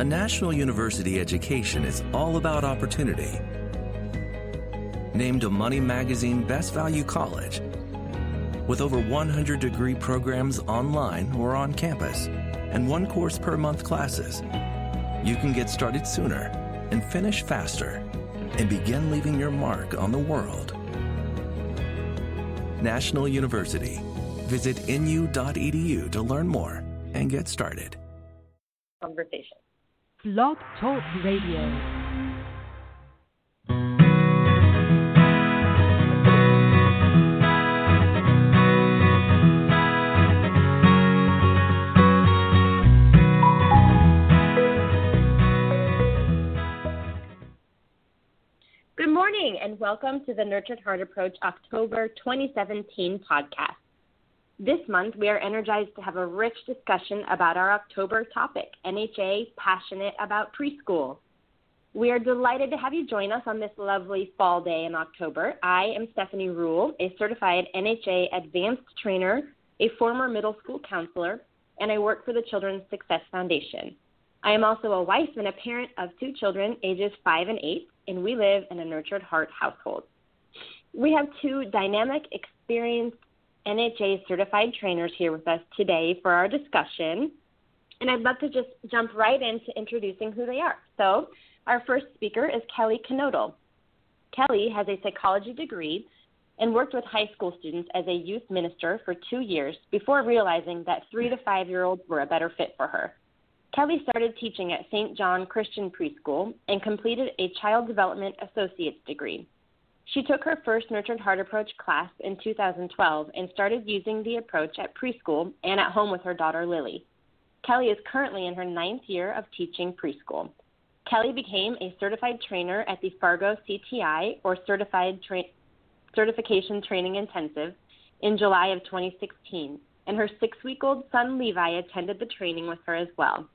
A national university education is all about opportunity. Named a Money Magazine Best Value College, with over 100 degree programs online or on campus, and one course per month classes, you can get started sooner and finish faster and begin leaving your mark on the world. National University. Visit nu.edu to learn more and get started. Conversation. Blog Talk Radio. Good morning and welcome to the Nurtured Heart Approach October 2017 podcast. This month, we are energized to have a rich discussion about our October topic, NHA Passionate About Preschool. We are delighted to have you join us on this lovely fall day in October. I am Stephanie Rule, a certified NHA advanced trainer, a former middle school counselor, and I work for the Children's Success Foundation. I am also a wife and a parent of two children, ages 5 and 8, and we live in a Nurtured Heart household. We have two dynamic, experienced NHA-certified trainers here with us today for our discussion, and I'd love to just jump right into introducing who they are. So our first speaker is Kellie Knodel. Kellie has a psychology degree and worked with high school students as a youth minister for 2 years before realizing that 3 to 5-year-olds were a better fit for her. Kellie started teaching at St. John Christian Preschool and completed a Child Development Associate's degree. She took her first Nurtured Heart Approach class in 2012 and started using the approach at preschool and at home with her daughter, Lillie. Kellie is currently in her 9th year of teaching preschool. Kellie became a certified trainer at the Fargo CTI, or Certification Training Intensive, in July of 2016, and her 6-week-old son, Levi, attended the training with her as well.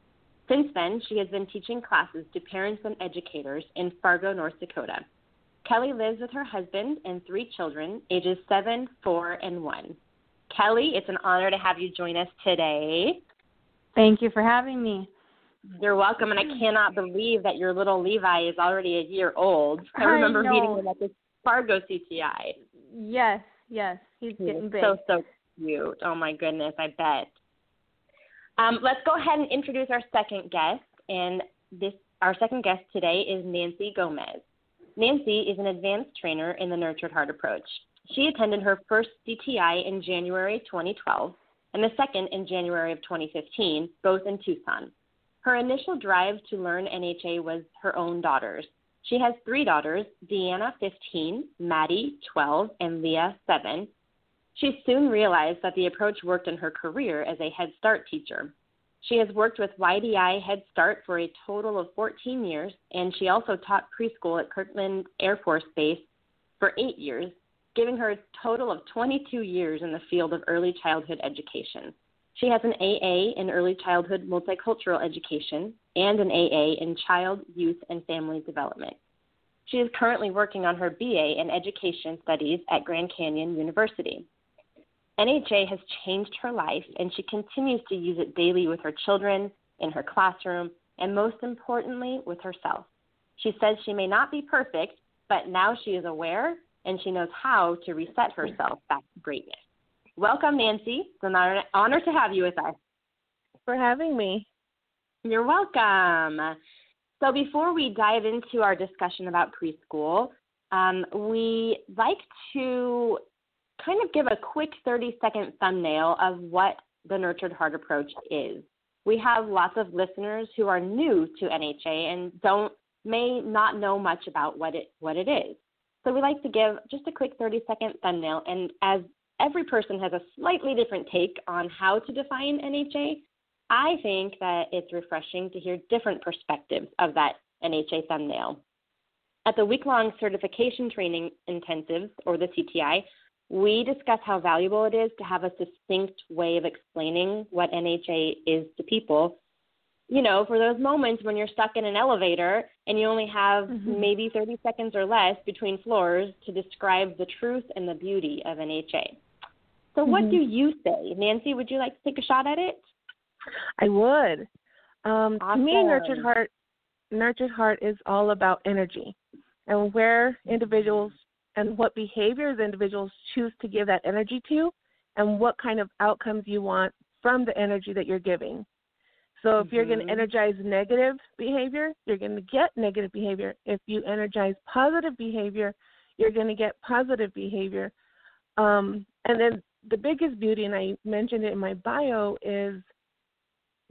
Since then, she has been teaching classes to parents and educators in Fargo, North Dakota. Kellie lives with her husband and 3 children, ages 7, 4, and 1. Kellie, it's an honor to have you join us today. Thank you for having me. You're welcome, and I cannot believe that your little Levi is already a year old. I remember meeting him at the Fargo CTI. Yes, he's getting big. So cute. Oh, my goodness, I bet. Let's go ahead and introduce our second guest, and our second guest today is Nancy Gomez. Nancy is an advanced trainer in the Nurtured Heart Approach. She attended her first CTI in January 2012 and the second in January of 2015, both in Tucson. Her initial drive to learn NHA was her own daughters. She has 3 daughters, Deeana, 15, Madi, 12, and Leeah, 7. She soon realized that the approach worked in her career as a Head Start teacher. She has worked with YDI Head Start for a total of 14 years, and she also taught preschool at Kirtland Air Force Base for 8 years, giving her a total of 22 years in the field of early childhood education. She has an AA in early childhood multicultural education and an AA in child, youth, and family development. She is currently working on her BA in education studies at Grand Canyon University. NHA has changed her life, and she continues to use it daily with her children, in her classroom, and most importantly, with herself. She says she may not be perfect, but now she is aware, and she knows how to reset herself back to greatness. Welcome, Nancy. It's an honor to have you with us. For having me. You're welcome. So before we dive into our discussion about preschool, we like to kind of give a quick 30-second thumbnail of what the Nurtured Heart Approach is. We have lots of listeners who are new to NHA and may not know much about what it is. So we like to give just a quick 30-second thumbnail, and as every person has a slightly different take on how to define NHA, I think that it's refreshing to hear different perspectives of that NHA thumbnail. At the week-long Certification Training Intensives, or the CTI, we discuss how valuable it is to have a succinct way of explaining what NHA is to people. You know, for those moments when you're stuck in an elevator and you only have maybe 30 seconds or less between floors to describe the truth and the beauty of NHA. So what do you say? Nancy, would you like to take a shot at it? I would. Awesome. To me, Nurtured Heart is all about energy and where individuals and what behaviors individuals choose to give that energy to and what kind of outcomes you want from the energy that you're giving. So if you're going to energize negative behavior, you're going to get negative behavior. If you energize positive behavior, you're going to get positive behavior. And then the biggest beauty, and I mentioned it in my bio, is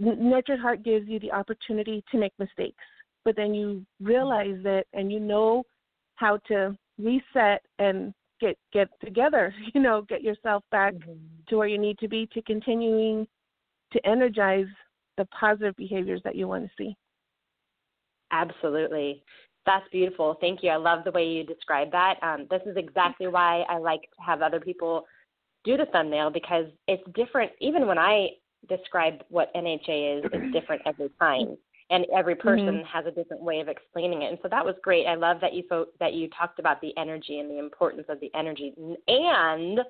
Nurtured Heart gives you the opportunity to make mistakes, but then you realize it and you know how to reset and get together, you know, get yourself back to where you need to be to continuing to energize the positive behaviors that you want to see. Absolutely. That's beautiful. Thank you. I love the way you describe that. This is exactly why I like to have other people do the thumbnail, because it's different. Even when I describe what NHA is, it's different every time. And every person has a different way of explaining it. And so that was great. I love that you talked about the energy and the importance of the energy and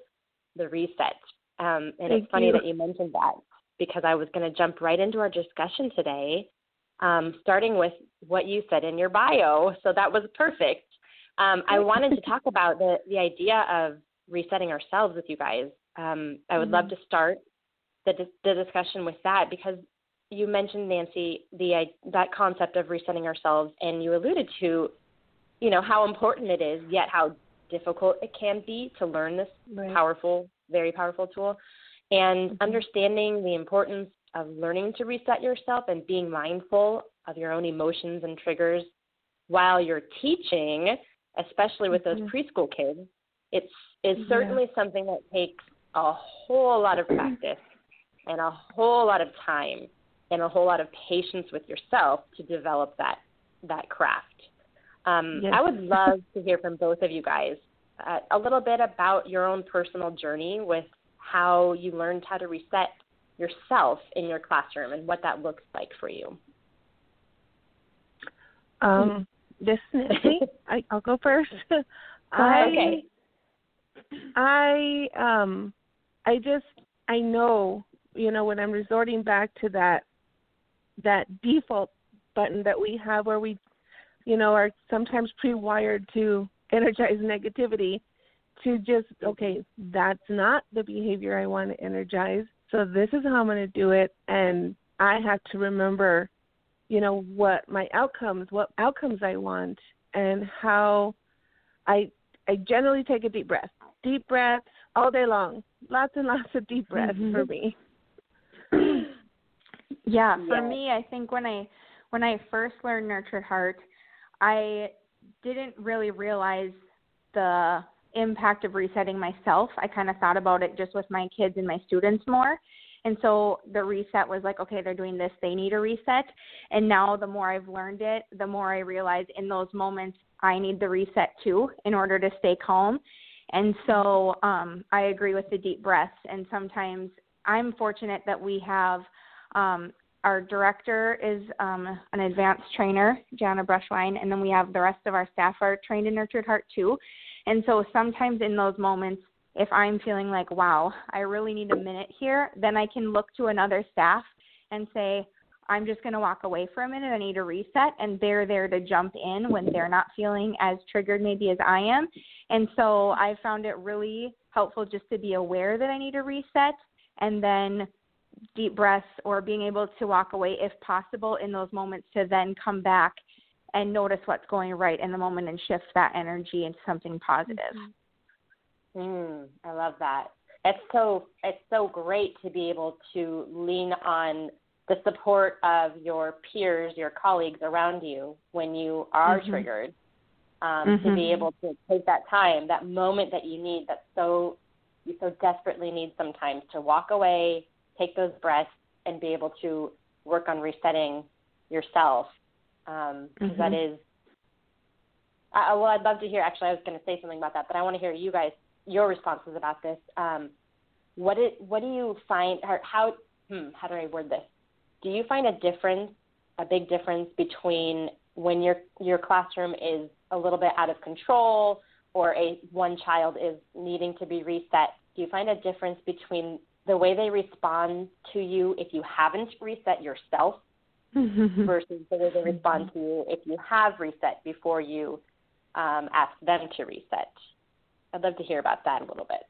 the reset. And it's funny that you mentioned that, because I was going to jump right into our discussion today, starting with what you said in your bio. So that was perfect. I wanted to talk about the idea of resetting ourselves with you guys. I would love to start the discussion with that, because you mentioned, Nancy, that concept of resetting ourselves, and you alluded to, you know, how important it is, yet how difficult it can be to learn this powerful, very powerful tool. And understanding the importance of learning to reset yourself and being mindful of your own emotions and triggers while you're teaching, especially with those preschool kids, it's certainly something that takes a whole lot of practice and a whole lot of time and a whole lot of patience with yourself to develop that craft. I would love to hear from both of you guys a little bit about your own personal journey with how you learned how to reset yourself in your classroom and what that looks like for you. This I'll go first. I know, you know, when I'm resorting back to that default button that we have where we, you know, are sometimes pre-wired to energize negativity, to just, okay, that's not the behavior I want to energize, so this is how I'm going to do it. And I have to remember, you know, what outcomes I want, and how I generally take a deep breaths all day long, lots and lots of deep breaths for me. Yeah, for me, I think when I first learned Nurtured Heart, I didn't really realize the impact of resetting myself. I kind of thought about it just with my kids and my students more. And so the reset was like, okay, they're doing this, they need a reset. And now the more I've learned it, the more I realize in those moments, I need the reset too, in order to stay calm. And so I agree with the deep breaths. And sometimes I'm fortunate that we have, our director is an advanced trainer, Jana Brushwine, and then we have the rest of our staff are trained in Nurtured Heart too. And so sometimes in those moments, if I'm feeling like, wow, I really need a minute here, then I can look to another staff and say, I'm just going to walk away for a minute. I need a reset. And they're there to jump in when they're not feeling as triggered maybe as I am. And so I found it really helpful just to be aware that I need a reset, and then deep breaths or being able to walk away if possible in those moments to then come back and notice what's going right in the moment and shift that energy into something positive. I love that. It's so great to be able to lean on the support of your peers, your colleagues around you when you are triggered, to be able to take that time, that moment that you need, you so desperately need sometimes, to walk away, take those breaths, and be able to work on resetting yourself. That is, I'd love to hear, actually, I was going to say something about that, but I want to hear you guys, your responses about this. What do you find, or how do I word this? Do you find a big difference between when your classroom is a little bit out of control, or one child is needing to be reset? Do you find a difference between the way they respond to you if you haven't reset yourself versus the way they respond to you if you have reset before you ask them to reset. I'd love to hear about that a little bit.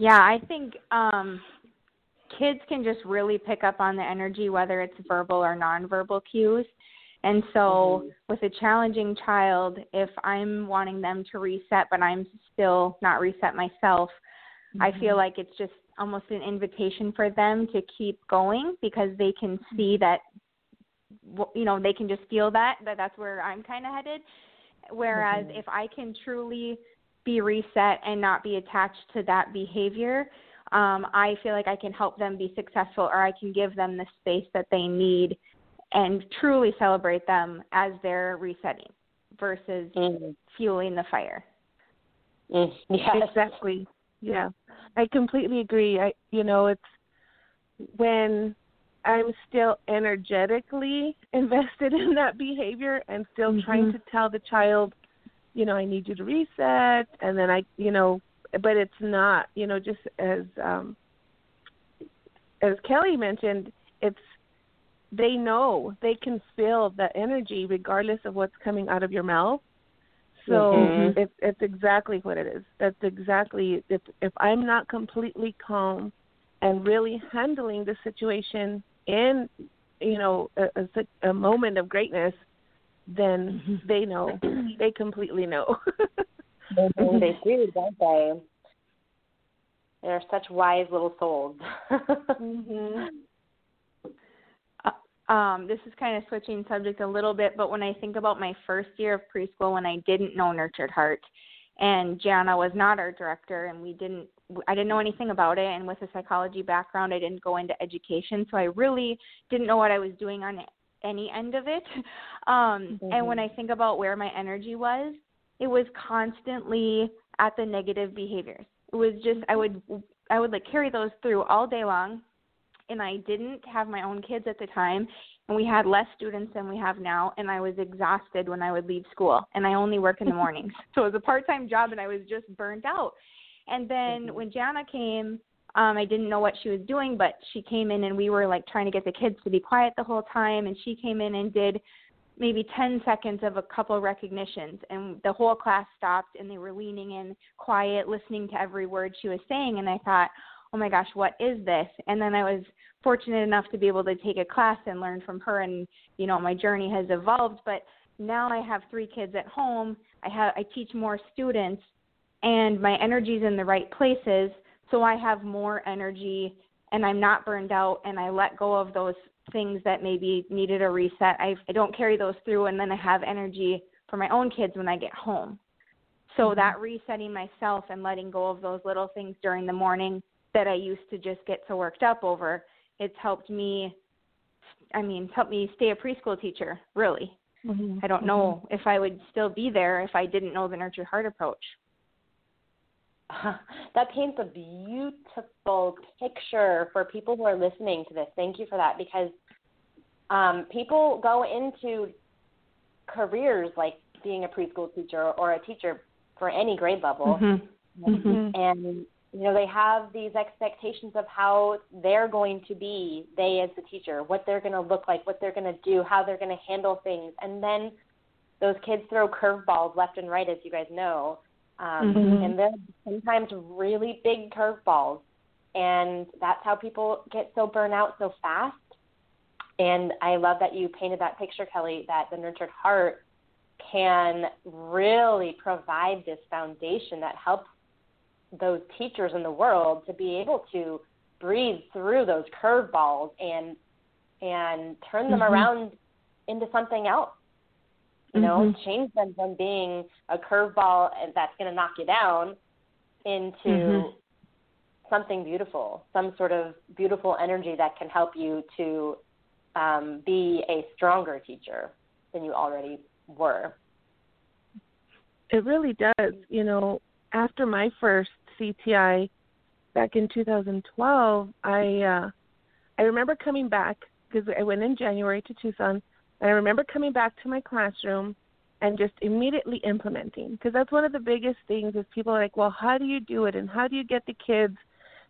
Yeah, I think kids can just really pick up on the energy, whether it's verbal or nonverbal cues. And so with a challenging child, if I'm wanting them to reset, but I'm still not reset myself, I feel like it's just almost an invitation for them to keep going, because they can see that, you know, they can just feel that that's where I'm kind of headed. Whereas if I can truly be reset and not be attached to that behavior, I feel like I can help them be successful, or I can give them the space that they need and truly celebrate them as they're resetting versus fueling the fire. Yes. Exactly. Yeah. I completely agree. It's when I'm still energetically invested in that behavior and still trying to tell the child, I need you to reset. And then but it's not, just as Kellie mentioned, it's, they know, they can feel the energy regardless of what's coming out of your mouth. So it's exactly what it is. That's exactly, if I'm not completely calm and really handling the situation in, a moment of greatness, then they know. They completely know. They do, don't they? They're such wise little souls. This is kind of switching subject a little bit, but when I think about my first year of preschool when I didn't know Nurtured Heart, and Jana was not our director, and I didn't know anything about it, and with a psychology background, I didn't go into education, so I really didn't know what I was doing on any end of it. And when I think about where my energy was, it was constantly at the negative behaviors. It was just, I would like carry those through all day long. And I didn't have my own kids at the time, and we had less students than we have now, and I was exhausted when I would leave school, and I only work in the mornings. So it was a part-time job, and I was just burnt out. And then when Jana came, I didn't know what she was doing, but she came in, and we were, like, trying to get the kids to be quiet the whole time, and she came in and did maybe 10 seconds of a couple recognitions, and the whole class stopped, and they were leaning in, quiet, listening to every word she was saying, and I thought, oh my gosh, what is this? And then I was fortunate enough to be able to take a class and learn from her, and, my journey has evolved. But now I have 3 kids at home. I teach more students, and my energy's in the right places, so I have more energy, and I'm not burned out, and I let go of those things that maybe needed a reset. I don't carry those through, and then I have energy for my own kids when I get home. So that resetting myself and letting go of those little things during the morning that I used to just get so worked up over, it's helped me, stay a preschool teacher, really. I don't know if I would still be there if I didn't know the Nurtured Heart approach. That paints a beautiful picture for people who are listening to this. Thank you for that, because people go into careers like being a preschool teacher or a teacher for any grade level, and they have these expectations of how they're going to be, they as the teacher, what they're going to look like, what they're going to do, how they're going to handle things. And then those kids throw curveballs left and right, as you guys know. And they're sometimes really big curveballs. And that's how people get so burnt out so fast. And I love that you painted that picture, Kellie, that the Nurtured Heart can really provide this foundation that helps those teachers in the world to be able to breathe through those curveballs and turn them around into something else, change them from being a curveball that's going to knock you down into something beautiful, some sort of beautiful energy that can help you to be a stronger teacher than you already were. It really does, After my first CTI back in 2012, I remember coming back, because I went in January to Tucson, and I remember coming back to my classroom and just immediately implementing, because that's one of the biggest things is people are like, well, how do you do it, and how do you get the kids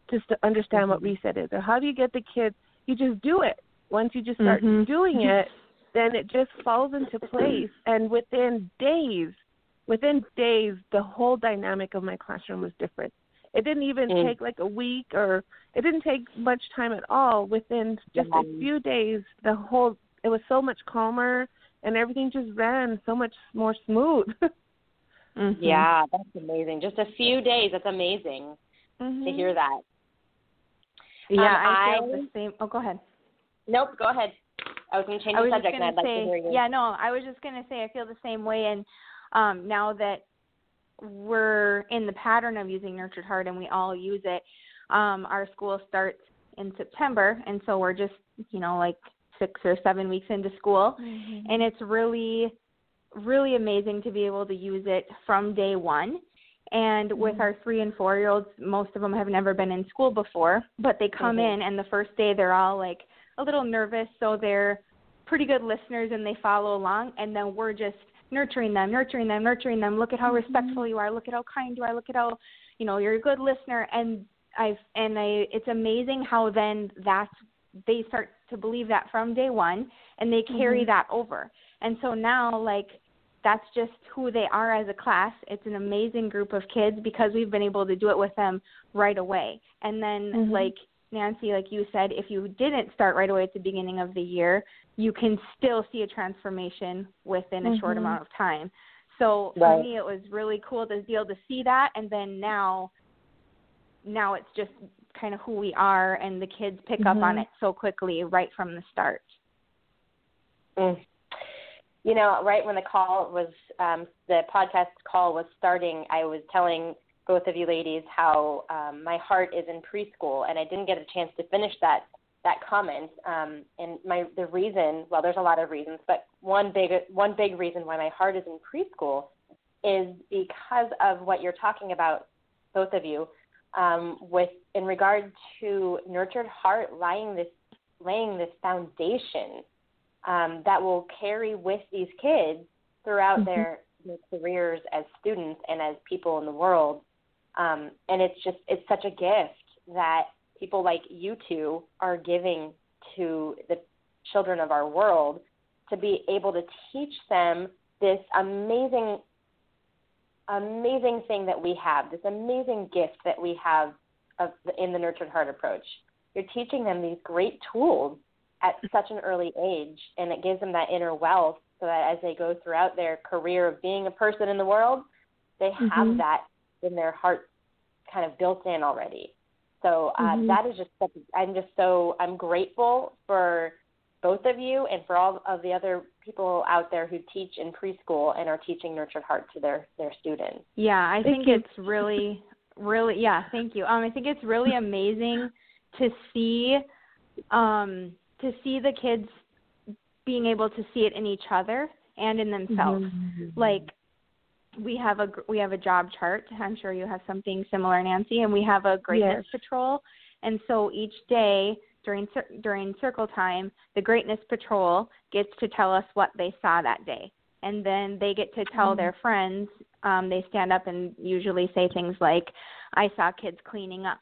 just to understand what reset is, or how do you get the kids, you just do it. Once you just start doing it, then it just falls into place. And within days, the whole dynamic of my classroom was different. It didn't even take like a week, or it didn't take much time at all. Within just a few days, it was so much calmer, and everything just ran so much more smooth. Yeah, that's amazing. Just a few days. That's amazing to hear that. Yeah, I feel the same. Oh, go ahead. Nope, go ahead. I was going to change the subject, and I'd like to hear you. Yeah, no, I was just going to say I feel the same way, and now that we're in the pattern of using Nurtured Heart and we all use it, our school starts in September, and so we're just, like 6 or 7 weeks into school, and it's really, really amazing to be able to use it from day one. And with our 3 and 4-year-olds, most of them have never been in school before, but they come in, and the first day they're all like a little nervous, so they're pretty good listeners and they follow along, and then we're just nurturing them. Look at how respectful you are. Look at how kind you are. Look at how, you're a good listener. And it's amazing how then they start to believe that from day one, and they carry that over. And so now, that's just who they are as a class. It's an amazing group of kids because we've been able to do it with them right away. And then, Nancy, like you said, if you didn't start right away at the beginning of the year, you can still see a transformation within a short amount of time. So for me, it was really cool to be able to see that. And then now it's just kind of who we are, and the kids pick up on it so quickly right from the start. Right when the podcast call was starting, I was telling both of you ladies how my heart is in preschool, and I didn't get a chance to finish that comment. And the reason, well, there's a lot of reasons, but one big reason why my heart is in preschool is because of what you're talking about, both of you, in regard to Nurtured Heart laying this foundation that will carry with these kids throughout their careers as students and as people in the world. And it's such a gift that people like you two are giving to the children of our world, to be able to teach them this amazing, amazing thing that we have, this amazing gift that we have in the Nurtured Heart approach. You're teaching them these great tools at such an early age, and it gives them that inner wealth so that as they go throughout their career of being a person in the world, they have that in their heart kind of built in already. So that is just I'm grateful for both of you and for all of the other people out there who teach in preschool and are teaching Nurtured Heart to their students. Yeah, I think it's really, really, yeah, thank you. I think it's really amazing to see the kids being able to see it in each other and in themselves. Like we have a job chart. I'm sure you have something similar, Nancy, and we have a greatness patrol. And so each day during circle time, the greatness patrol gets to tell us what they saw that day. And then they get to tell their friends, they stand up and usually say things like, I saw kids cleaning up.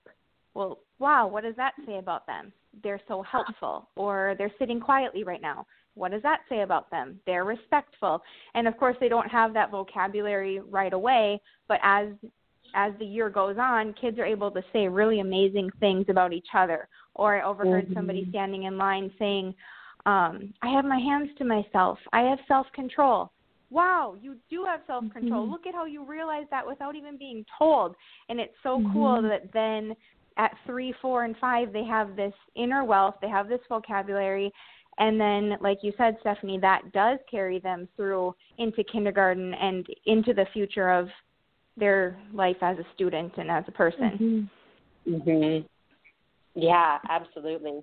Well, wow, what does that say about them? They're so helpful. Or they're sitting quietly right now. What does that say about them? They're respectful. And of course, they don't have that vocabulary right away, but as the year goes on, kids are able to say really amazing things about each other. Or I overheard somebody standing in line saying, I have my hands to myself. I have self-control. Wow, you do have self-control. Look at how you realize that without even being told. And it's so cool that then at 3, 4, and 5, they have this inner wealth, they have this vocabulary, and then, like you said, Stephanie, that does carry them through into kindergarten and into the future of their life as a student and as a person. Yeah, absolutely.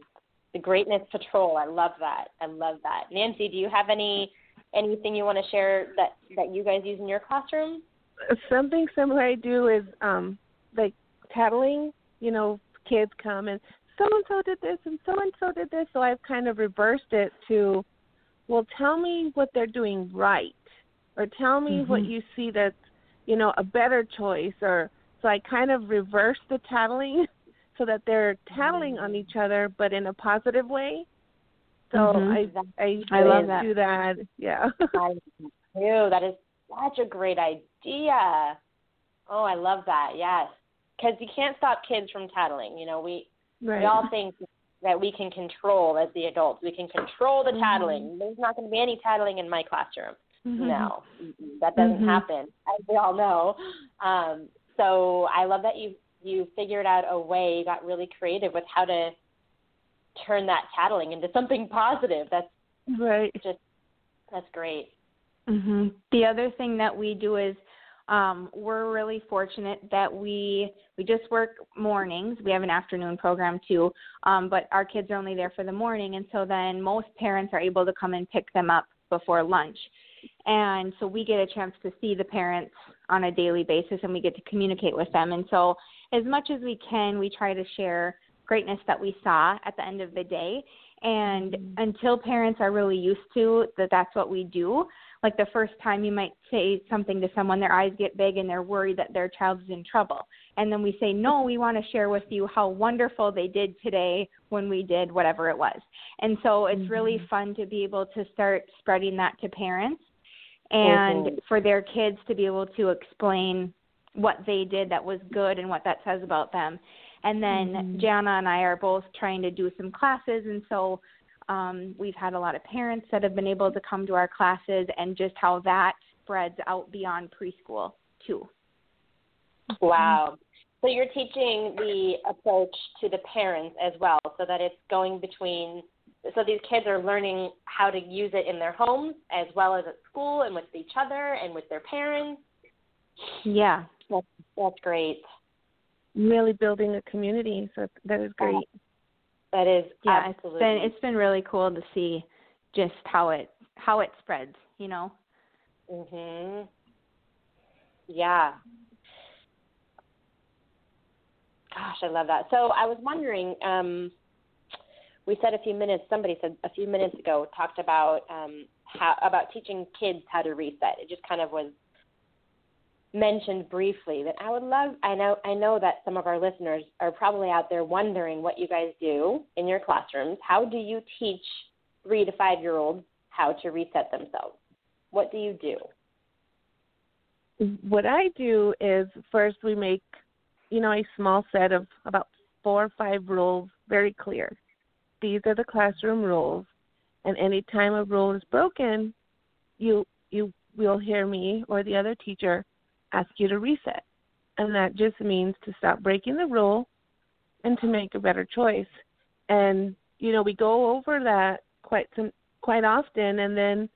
The greatness patrol, I love that. Nancy, do you have anything you want to share that you guys use in your classroom? Something similar I do is like tattling. Kids come and so-and-so did this and so-and-so did this. So I've kind of reversed it to, well, tell me what they're doing right, or tell me what you see that's, a better choice. Or so I kind of reverse the tattling so that they're tattling on each other, but in a positive way. So I love that. Do that. Yeah. I do. That is such a great idea. Oh, I love that. Yes. Because you can't stop kids from tattling. You know, we all think that we can control as the adults. We can control the tattling. Mm-hmm. There's not going to be any tattling in my classroom. Mm-hmm. No, that doesn't happen, as we all know. So I love that you figured out a way, you got really creative with how to turn that tattling into something positive. That's that's great. Mm-hmm. The other thing that we do is we're really fortunate that we just work mornings. We have an afternoon program too, but our kids are only there for the morning. And so then most parents are able to come and pick them up before lunch. And so we get a chance to see the parents on a daily basis, and we get to communicate with them. And so as much as we can, we try to share greatness that we saw at the end of the day. And until parents are really used to that, that's what we do. Like the first time you might say something to someone, their eyes get big and they're worried that their child is in trouble. And then we say, no, we want to share with you how wonderful they did today when we did whatever it was. And so it's really fun to be able to start spreading that to parents and for their kids to be able to explain what they did that was good and what that says about them. And then Jana and I are both trying to do some classes, and so we've had a lot of parents that have been able to come to our classes, and just how that spreads out beyond preschool too. Wow. So you're teaching the approach to the parents as well, so that it's going between, so these kids are learning how to use it in their homes as well as at school and with each other and with their parents. Yeah. That's great. Really building a community, so that is great. That is absolutely. It's been really cool to see just how it spreads, you know. Mhm. Yeah. Gosh, I love that. So I was wondering, somebody said a few minutes ago, talked about about teaching kids how to reset. It just kind of was mentioned briefly, that I know that some of our listeners are probably out there wondering what you guys do in your classrooms. How do you teach 3 to 5 year olds how to reset themselves? What do you do? What I do is first we make, a small set of about 4 or 5 rules very clear. These are the classroom rules, and any time a rule is broken, you will hear me or the other teacher ask you to reset. And that just means to stop breaking the rule and to make a better choice. And, we go over that quite often, and then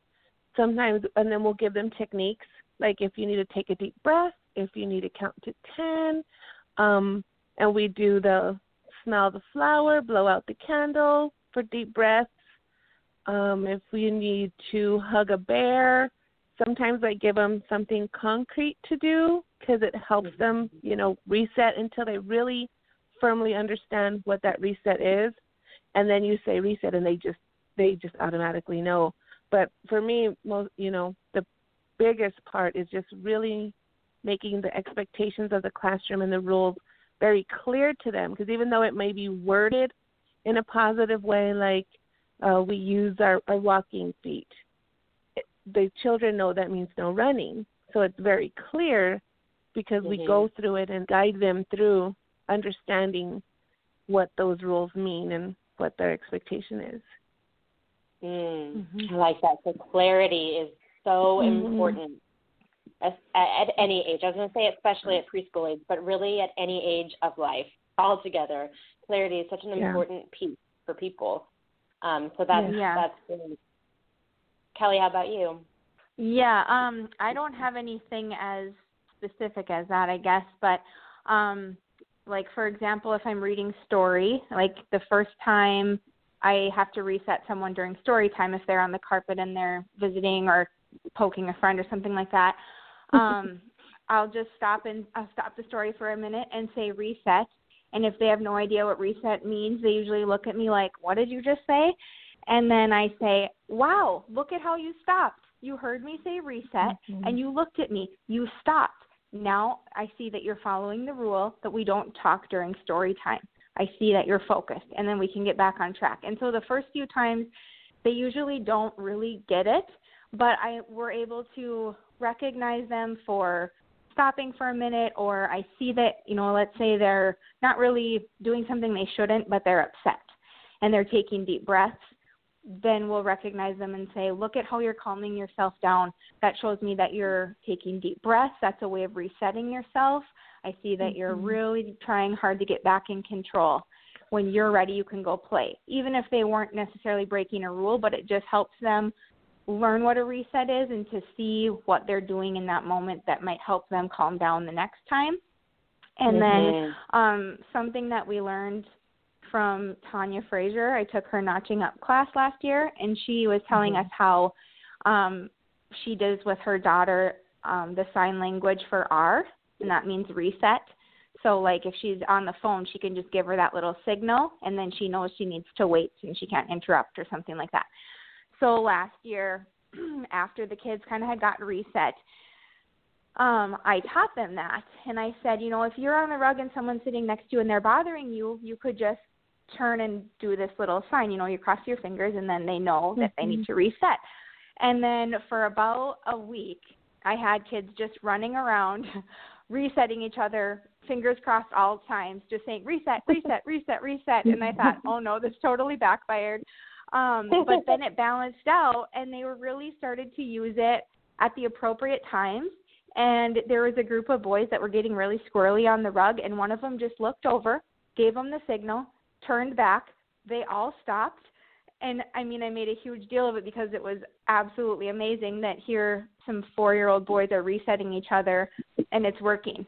sometimes we'll give them techniques, like if you need to take a deep breath, if you need to count to 10, and we do the smell the flower, blow out the candle for deep breaths. If we need to hug a bear, sometimes I give them something concrete to do because it helps them, reset until they really firmly understand what that reset is. And then you say reset, and they just automatically know. But for me, the biggest part is just really making the expectations of the classroom and the rules very clear to them, because even though it may be worded in a positive way, like we use our walking feet, the children know that means no running. So it's very clear because we go through it and guide them through understanding what those rules mean and what their expectation is. I like that. So clarity is so important at any age. I was going to say especially at preschool age, but really at any age of life altogether. Clarity is such an important piece for people. So that's really. Kellie, how about you? Yeah, I don't have anything as specific as that, I guess. But, like, for example, if I'm reading story, like the first time I have to reset someone during story time, if they're on the carpet and they're visiting or poking a friend or something like that, I'll just stop the story for a minute and say reset. And if they have no idea what reset means, they usually look at me like, what did you just say? And then I say, wow, look at how you stopped. You heard me say reset, and you looked at me. You stopped. Now I see that you're following the rule that we don't talk during story time. I see that you're focused, and then we can get back on track. And so the first few times They usually don't really get it, but we're able to recognize them for stopping for a minute, or I see that, let's say they're not really doing something they shouldn't, but they're upset and they're taking deep breaths. Then we'll recognize them and say, look at how you're calming yourself down. That shows me that you're taking deep breaths. That's a way of resetting yourself. I see that you're really trying hard to get back in control. When you're ready, you can go play. Even if they weren't necessarily breaking a rule, but it just helps them learn what a reset is and to see what they're doing in that moment that might help them calm down the next time. And then something that we learned from Tanya Fraser, I took her Notching Up class last year, and she was telling us how she does with her daughter the sign language for R, and that means reset. So, like, if she's on the phone, she can just give her that little signal, and then she knows she needs to wait and she can't interrupt or something like that. So last year, after the kids kind of had gotten reset, I taught them that. And I said, if you're on the rug and someone's sitting next to you and they're bothering you, you could just turn and do this little sign. You cross your fingers, and then they know that they need to reset. And then for about a week, I had kids just running around, resetting each other, fingers crossed all times, just saying, reset, reset, reset, reset. And I thought, oh, no, this totally backfired. But then it balanced out, and they were really started to use it at the appropriate times. And there was a group of boys that were getting really squirrely on the rug, and one of them just looked over, gave them the signal, turned back. They all stopped. And, I made a huge deal of it because it was absolutely amazing that here some 4-year-old boys are resetting each other, and it's working,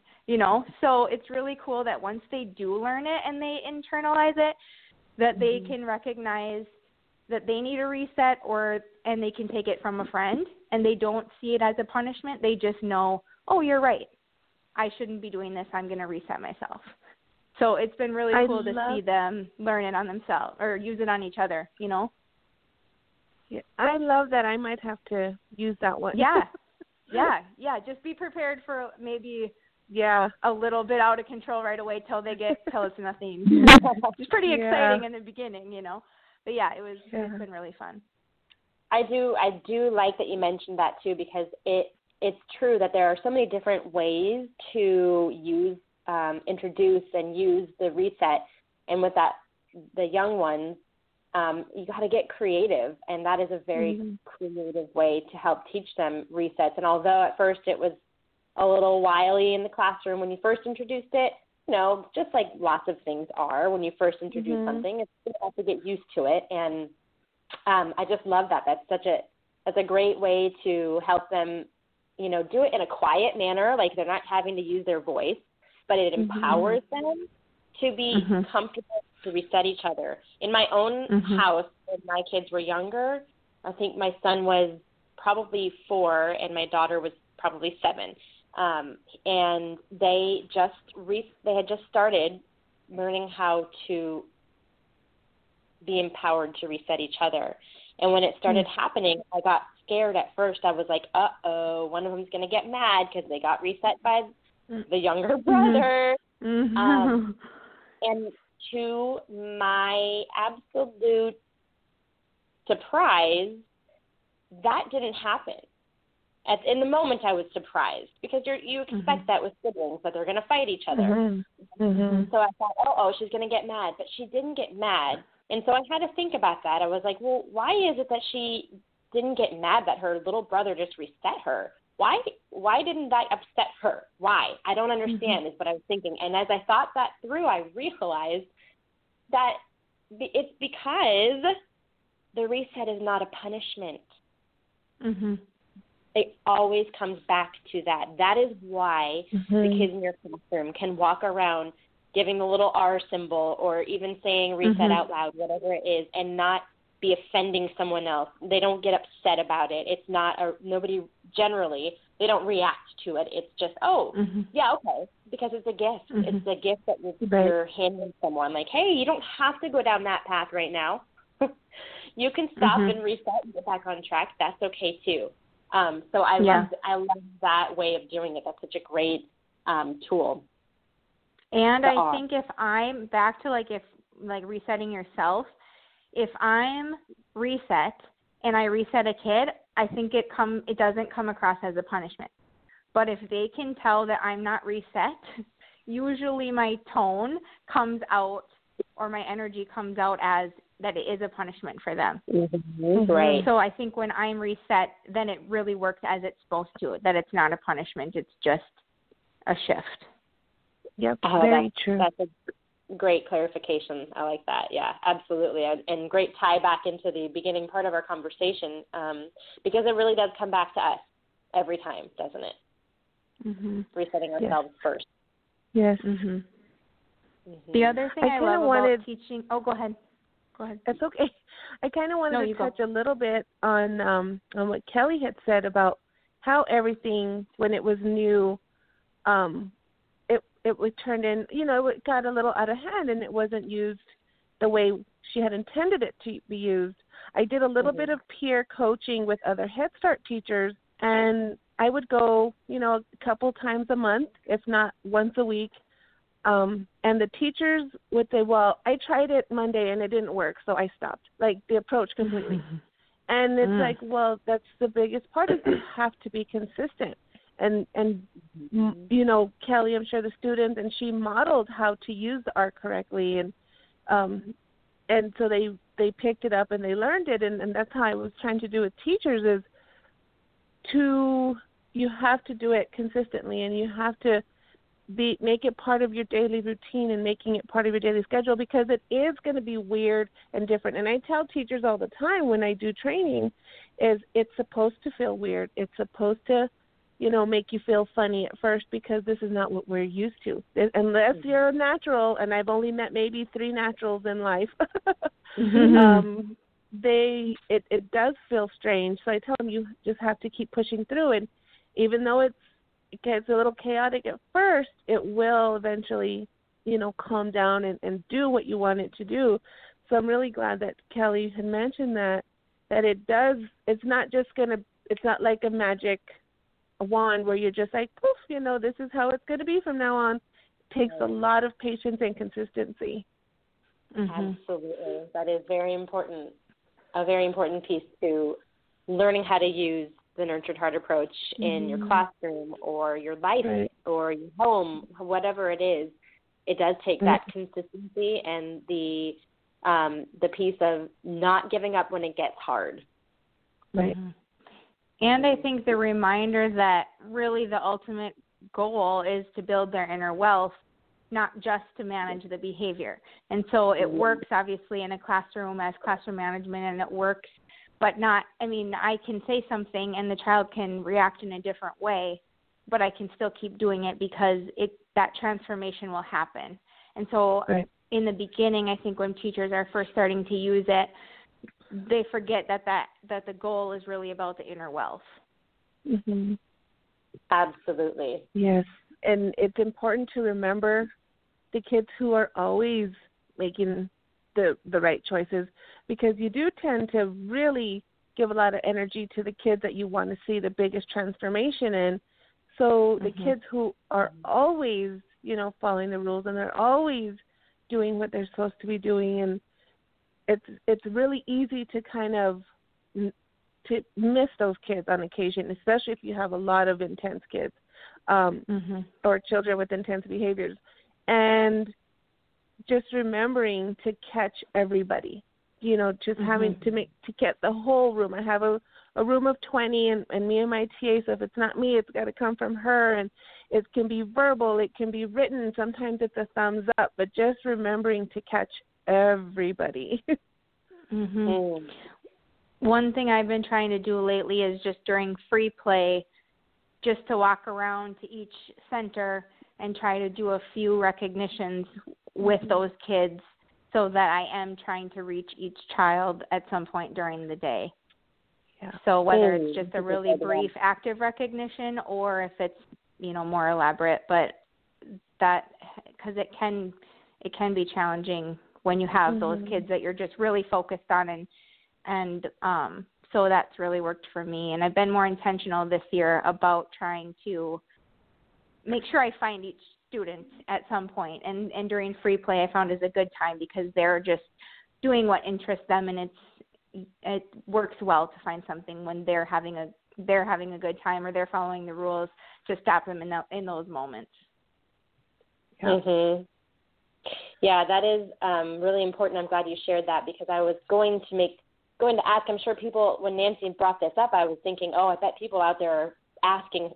So it's really cool that once they do learn it and they internalize it, that they can recognize that they need a reset, and they can take it from a friend, and they don't see it as a punishment. They just know, oh, you're right. I shouldn't be doing this. I'm going to reset myself. So it's been really cool to see them learn it on themselves or use it on each other, Yeah, I love that. I might have to use that one. Yeah. Just be prepared for maybe a little bit out of control right away till it's nothing. It's pretty exciting in the beginning, But yeah, it's been really fun. I do like that you mentioned that too, because it's true that there are so many different ways to introduce and use the reset. And with that, the young ones, you got to get creative, and that is a very creative way to help teach them resets. And although at first it was a little wily in the classroom when you first introduced it, just like lots of things are when you first introduce something, it's you have to get used to it. And I just love that. That's a great way to help them, do it in a quiet manner. Like, they're not having to use their voice, but it empowers them to be comfortable to reset each other. In my own house, when my kids were younger, I think my son was probably 4 and my daughter was probably 7. And they had just started learning how to be empowered to reset each other. And when it started happening, I got scared at first. I was like, uh-oh, one of them's going to get mad because they got reset by the younger brother. And to my absolute surprise, that didn't happen. In the moment, I was surprised because you expect that with siblings, that they're going to fight each other. So I thought, oh, she's going to get mad. But she didn't get mad. And so I had to think about that. I was like, well, why is it that she didn't get mad that her little brother just reset her? Why didn't that upset her? Why? I don't understand is what I was thinking. And as I thought that through, I realized that it's because the reset is not a punishment. It always comes back to that. That is why the kids in your classroom can walk around giving the little R symbol or even saying reset out loud, whatever it is, and not be offending someone else. They don't get upset about it. It's not nobody generally, they don't react to it. It's just, okay, because it's a gift. It's a gift that you're handing someone. Like, hey, you don't have to go down that path right now. You can stop and reset and get back on track. That's okay too. So I love that way of doing it. That's such a great tool. And I think if I'm back to like resetting yourself, if I'm reset and I reset a kid, I think it doesn't come across as a punishment. But if they can tell that I'm not reset, usually my tone comes out or my energy comes out as that it is a punishment for them. Mm-hmm. Right. So I think when I'm reset, then it really works as it's supposed to, that it's not a punishment. It's just a shift. Yep, very true. That's a great clarification. I like that. Yeah, absolutely. And great tie back into the beginning part of our conversation, because it really does come back to us every time, doesn't it? Mm-hmm. Resetting ourselves first. Yes. Mm-hmm. Mm-hmm. The other thing I love about teaching – oh, go ahead. That's okay. I kind of wanted to touch a little bit on what Kellie had said about how everything, when it was new, it was turned in, it got a little out of hand and it wasn't used the way she had intended it to be used. I did a little bit of peer coaching with other Head Start teachers, and I would go, a couple times a month, if not once a week. And the teachers would say, well, I tried it Monday and it didn't work, so I stopped, like the approach completely. And it's like, well, that's the biggest part is you have to be consistent. And Kellie, I'm sure the students, and she modeled how to use the art correctly. And so they picked it up and they learned it. And that's how I was trying to do with teachers is you have to do it consistently and you have to make it part of your daily routine and making it part of your daily schedule, because it is going to be weird and different. And I tell teachers all the time when I do training is it's supposed to feel weird. It's supposed to, make you feel funny at first, because this is not what we're used to. Unless you're a natural, and I've only met maybe 3 naturals in life, it does feel strange. So I tell them you just have to keep pushing through. And even though it gets a little chaotic at first, it will eventually, calm down and do what you want it to do. So I'm really glad that Kellie had mentioned that it does. It's not just it's not like a magic wand where you're just like, poof, this is how it's going to be from now on. It takes a lot of patience and consistency. Mm-hmm. Absolutely. That is very important. A very important piece to learning how to use the Nurtured Heart approach in your classroom or your life or your home, whatever it is. It does take that consistency and the piece of not giving up when it gets hard. Right. Mm-hmm. And I think the reminder that really the ultimate goal is to build their inner wealth, not just to manage the behavior. And so it works, obviously, in a classroom as classroom management, and it works, but not, I can say something and the child can react in a different way, but I can still keep doing it because that transformation will happen. And so in the beginning, I think when teachers are first starting to use it, they forget that the goal is really about the inner wealth. Mm-hmm. Absolutely. Yes. And it's important to remember the kids who are always making the right choices, because you do tend to really give a lot of energy to the kids that you want to see the biggest transformation in. So the kids who are always, following the rules and they're always doing what they're supposed to be doing, and it's really easy to kind of to miss those kids on occasion, especially if you have a lot of intense kids. Or children with intense behaviors, and just remembering to catch everybody, having to get the whole room. I have a room of 20 and me and my TA, so if it's not me, it's got to come from her, and it can be verbal, it can be written, sometimes it's a thumbs up, but just remembering to catch everybody. One thing I've been trying to do lately is just during free play, just to walk around to each center and try to do a few recognitions with those kids, so that I am trying to reach each child at some point during the day. Yeah. So whether it's just a really brief active recognition or if it's, more elaborate, but because it can be challenging when you have those kids that you're just really focused on and so that's really worked for me. And I've been more intentional this year about trying to make sure I find each student at some point. And during free play, I found is a good time because they're just doing what interests them, and it works well to find something when they're having a good time or they're following the rules to stop them in those moments. Yeah. Mm-hmm. Yeah, that is really important. I'm glad you shared that, because I was going to ask, I'm sure people, when Nancy brought this up, I was thinking, oh, I bet people out there are asking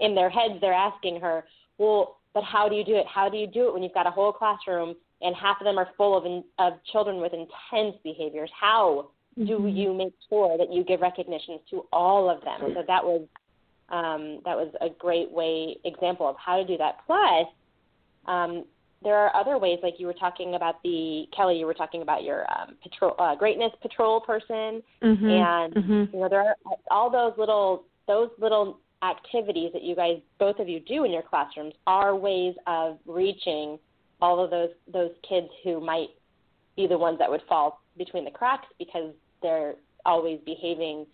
in their heads, they're asking her, well, but how do you do it? How do you do it when you've got a whole classroom and half of them are full of children with intense behaviors? How do you make sure that you give recognition to all of them? So that was a great example of how to do that. Plus, there are other ways, like you were talking about Kellie, you were talking about your greatness patrol person, and you know, there are all those little activities that you guys, both of you, do in your classrooms are ways of reaching all of those kids who might be the ones that would fall between the cracks because they're always behaving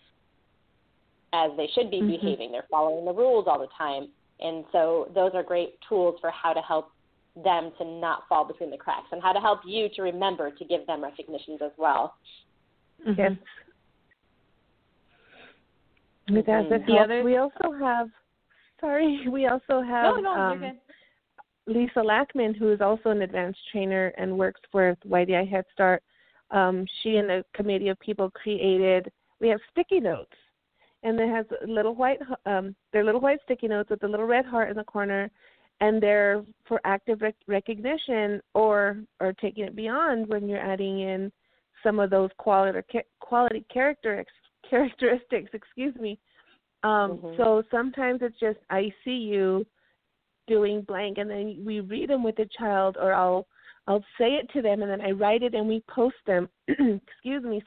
as they should be behaving. They're following the rules all the time. And so those are great tools for how to help them to not fall between the cracks and how to help you to remember to give them recognitions as well. Mm-hmm. Yes. It does. It helps. We also have Lisa Lackman, who is also an advanced trainer and works with YDI Head Start. She and a committee of people we have sticky notes, and it has they're little white sticky notes with the little red heart in the corner, and they're for active recognition or taking it beyond when you're adding in some of those quality characteristics. So sometimes it's just, I see you doing blank, and then we read them with the child, or I'll say it to them, and then I write it and we post them, so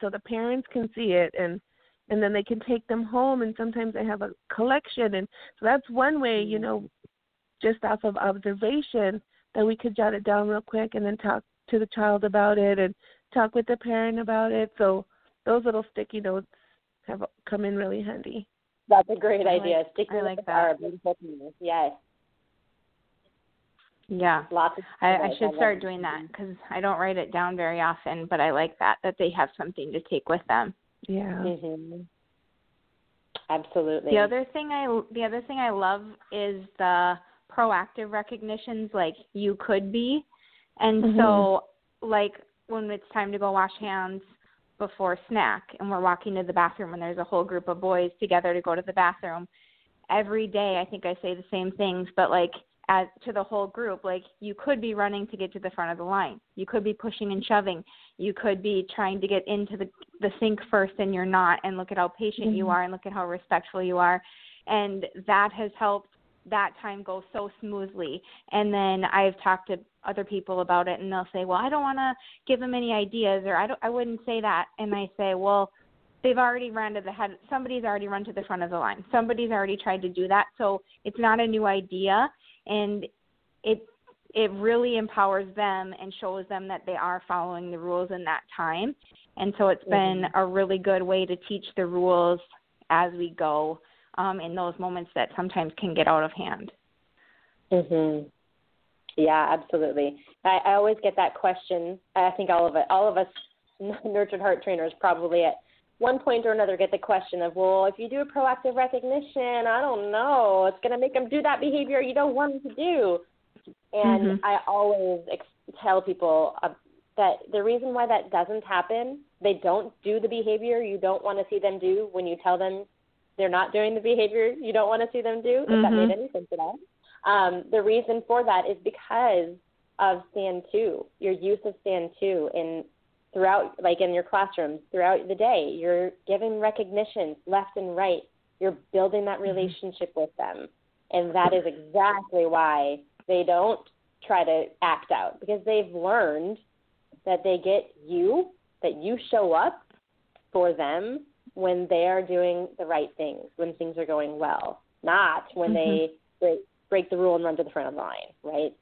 the parents can see it, and then they can take them home, and sometimes I have a collection. And so that's one way, you know, just off of observation, that we could jot it down real quick and then talk to the child about it and talk with the parent about it. So those little sticky notes have come in really handy. That's a great idea. Sticky notes are a beautiful thing. Yes. Yeah, I should start doing that, because I don't write it down very often, but I like that they have something to take with them. Yeah, absolutely. The other thing I love is the proactive recognitions, like you could be, and so like when it's time to go wash hands before snack, and we're walking to the bathroom, and there's a whole group of boys together to go to the bathroom. Every day, I think I say the same things, but like, as to the whole group, like, you could be running to get to the front of the line. You could be pushing and shoving. You could be trying to get into the sink first, and you're not, and look at how patient you are, and look at how respectful you are. And that has helped that time go so smoothly. And then I've talked to other people about it, and they'll say, well, I don't want to give them any ideas, or I wouldn't say that. And I say, well, they've already run to the head. Somebody's already run to the front of the line. Somebody's already tried to do that. So it's not a new idea. And it really empowers them and shows them that they are following the rules in that time. And so it's been a really good way to teach the rules as we go in those moments that sometimes can get out of hand. Mm-hmm. Yeah, absolutely. I always get that question. I think all of us Nurtured Heart trainers probably at one point or another get the question of, well, if you do a proactive recognition, I don't know, it's going to make them do that behavior you don't want them to do. And I always tell people that the reason why that doesn't happen, they don't do the behavior you don't want to see them do when you tell them they're not doing the behavior you don't want to see them do, if that made any sense at all. The reason for that is because of Stand 2, your use of Stand 2 throughout, like in your classrooms, throughout the day, you're giving recognition left and right. You're building that relationship with them. And that is exactly why they don't try to act out, because they've learned that they get you, that you show up for them when they are doing the right things, when things are going well, not when they break the rule and run to the front of the line, right?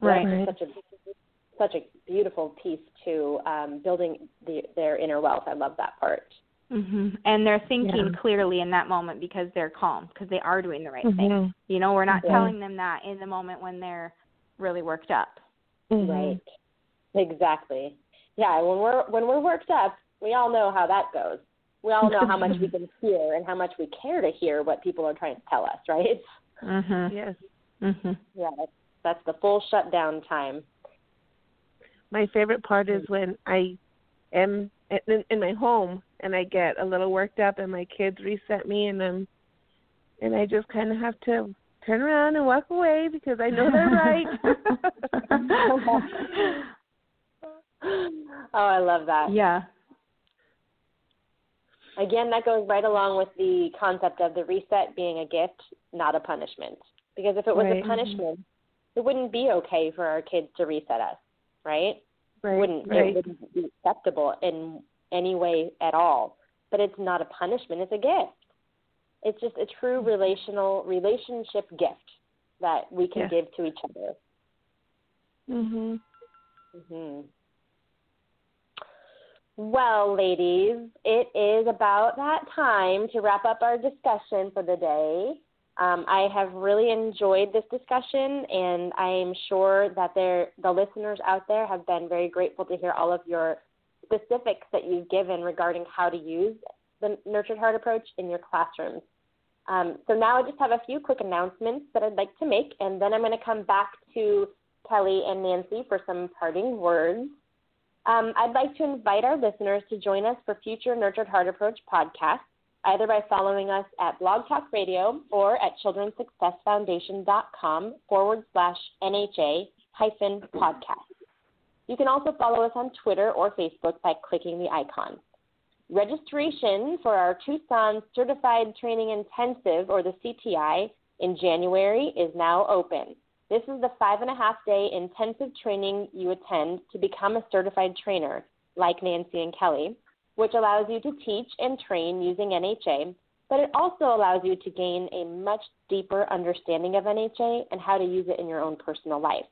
Right. Such a beautiful piece to building their inner wealth. I love that part. And they're thinking clearly in that moment because they're calm, because they are doing the right thing. You know, we're not telling them that in the moment when they're really worked up. Right. Exactly. Yeah, when we're worked up, we all know how that goes. We all know how much we can hear and how much we care to hear what people are trying to tell us, right? Mm-hmm. Yes. Mm-hmm. Yeah, that's the full shutdown time. My favorite part is when I am in my home and I get a little worked up and my kids reset me and I just kind of have to turn around and walk away because I know they're right. Oh, I love that. Yeah. Again, that goes right along with the concept of the reset being a gift, not a punishment. Because if it was a punishment, it wouldn't be okay for our kids to reset us, right? It wouldn't be acceptable in any way at all. But it's not a punishment. It's a gift. It's just a true relationship gift that we can give to each other. Mm-hmm. Mm-hmm. Well, ladies, it is about that time to wrap up our discussion for the day. I have really enjoyed this discussion, and I'm sure that the listeners out there have been very grateful to hear all of your specifics that you've given regarding how to use the Nurtured Heart Approach in your classrooms. So now I just have a few quick announcements that I'd like to make, and then I'm going to come back to Kellie and Nancy for some parting words. I'd like to invite our listeners to join us for future Nurtured Heart Approach podcasts, either by following us at Blog Talk Radio or at childrensuccessfoundation.com/NHA-podcast. You can also follow us on Twitter or Facebook by clicking the icon. Registration for our Tucson Certified Training Intensive, or the CTI, in January is now open. This is the 5.5-day intensive training you attend to become a certified trainer, like Nancy and Kellie, which allows you to teach and train using NHA, but it also allows you to gain a much deeper understanding of NHA and how to use it in your own personal life.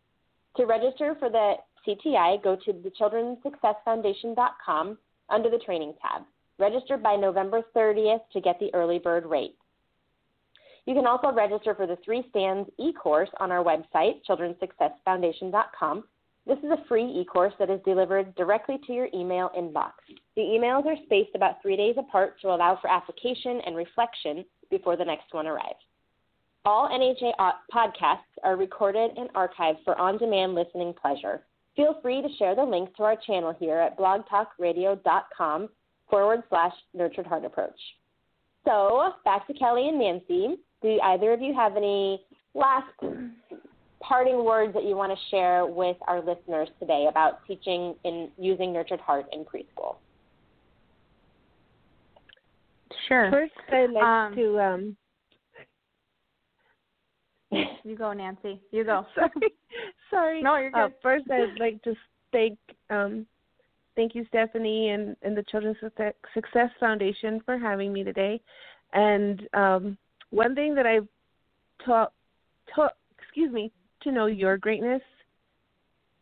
To register for the CTI, go to thechildrensuccessfoundation.com under the training tab. Register by November 30th to get the early bird rate. You can also register for the 3 Stands e-course on our website, childrensuccessfoundation.com. This is a free e-course that is delivered directly to your email inbox. The emails are spaced about 3 days apart to allow for application and reflection before the next one arrives. All NHA podcasts are recorded and archived for on-demand listening pleasure. Feel free to share the links to our channel here at blogtalkradio.com/Nurtured Heart Approach. So back to Kellie and Nancy. Do either of you have any last parting words that you want to share with our listeners today about teaching and using Nurtured Heart in preschool? Sure. First, I'd like to... You go, Nancy. You go. Sorry. No, you're good. First, I'd like to thank you, Stephanie, and the Children's Success Foundation for having me today. And one thing that I've to know your greatness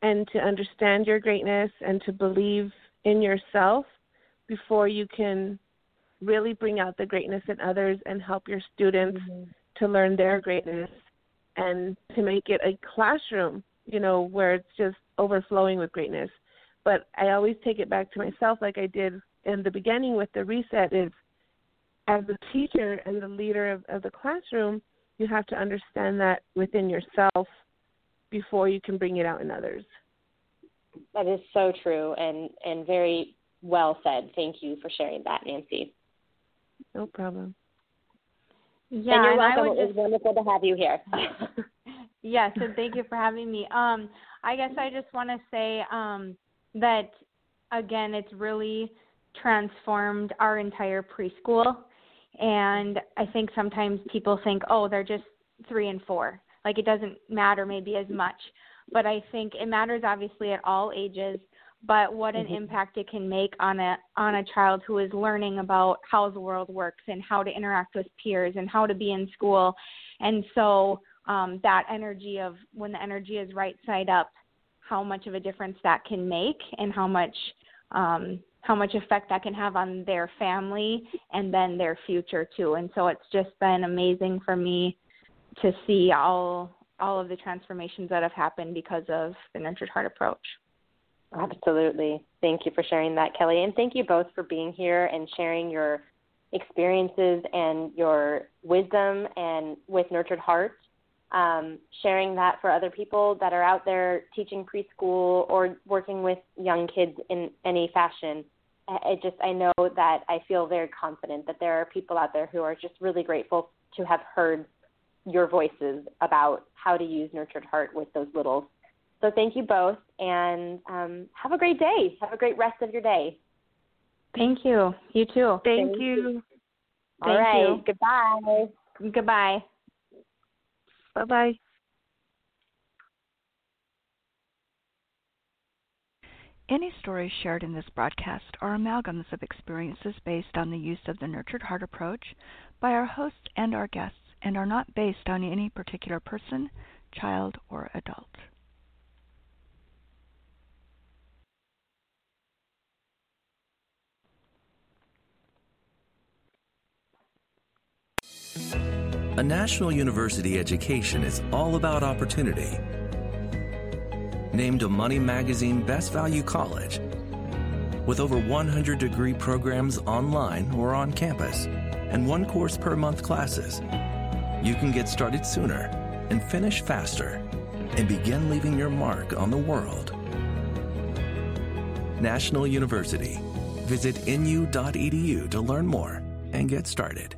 and to understand your greatness and to believe in yourself before you can really bring out the greatness in others and help your students to learn their greatness and to make it a classroom, where it's just overflowing with greatness. But I always take it back to myself like I did in the beginning with the reset is as the teacher and the leader of the classroom, you have to understand that within yourself before you can bring it out in others. That is so true and very well said. Thank you for sharing that, Nancy. No problem. Yeah, and you're welcome. It was wonderful to have you here. Yes, and thank you for having me. I guess I just want to say that, again, it's really transformed our entire preschool. And I think sometimes people think, they're just 3 and 4. Like it doesn't matter maybe as much. But I think it matters obviously at all ages. But what an impact it can make on a child who is learning about how the world works and how to interact with peers and how to be in school. And so that energy of when the energy is right side up, how much of a difference that can make and how much effect that can have on their family and then their future too. And so it's just been amazing for me to see all of the transformations that have happened because of the Nurtured Heart Approach. Absolutely. Thank you for sharing that, Kellie. And thank you both for being here and sharing your experiences and your wisdom and with Nurtured Heart, sharing that for other people that are out there teaching preschool or working with young kids in any fashion. I know that I feel very confident that there are people out there who are just really grateful to have heard your voices about how to use Nurtured Heart with those littles. So thank you both, and have a great day. Have a great rest of your day. Thank you. You too. Thank you. All right. Goodbye. Goodbye. Bye-bye. Any stories shared in this broadcast are amalgams of experiences based on the use of the Nurtured Heart approach by our hosts and our guests, and are not based on any particular person, child, or adult. A national university education is all about opportunity. Named a Money Magazine Best Value College, with over 100 degree programs online or on campus, and one course per month classes, you can get started sooner and finish faster and begin leaving your mark on the world. National University. Visit nu.edu to learn more and get started.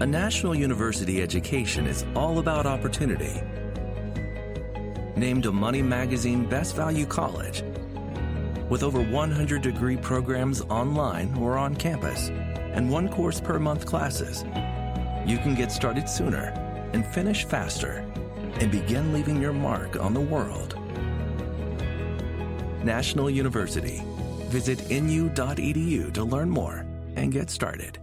A national university education is all about opportunity. Named a Money Magazine Best Value College, with over 100 degree programs online or on campus, and one course per month classes, you can get started sooner and finish faster and begin leaving your mark on the world. National University. Visit nu.edu to learn more and get started.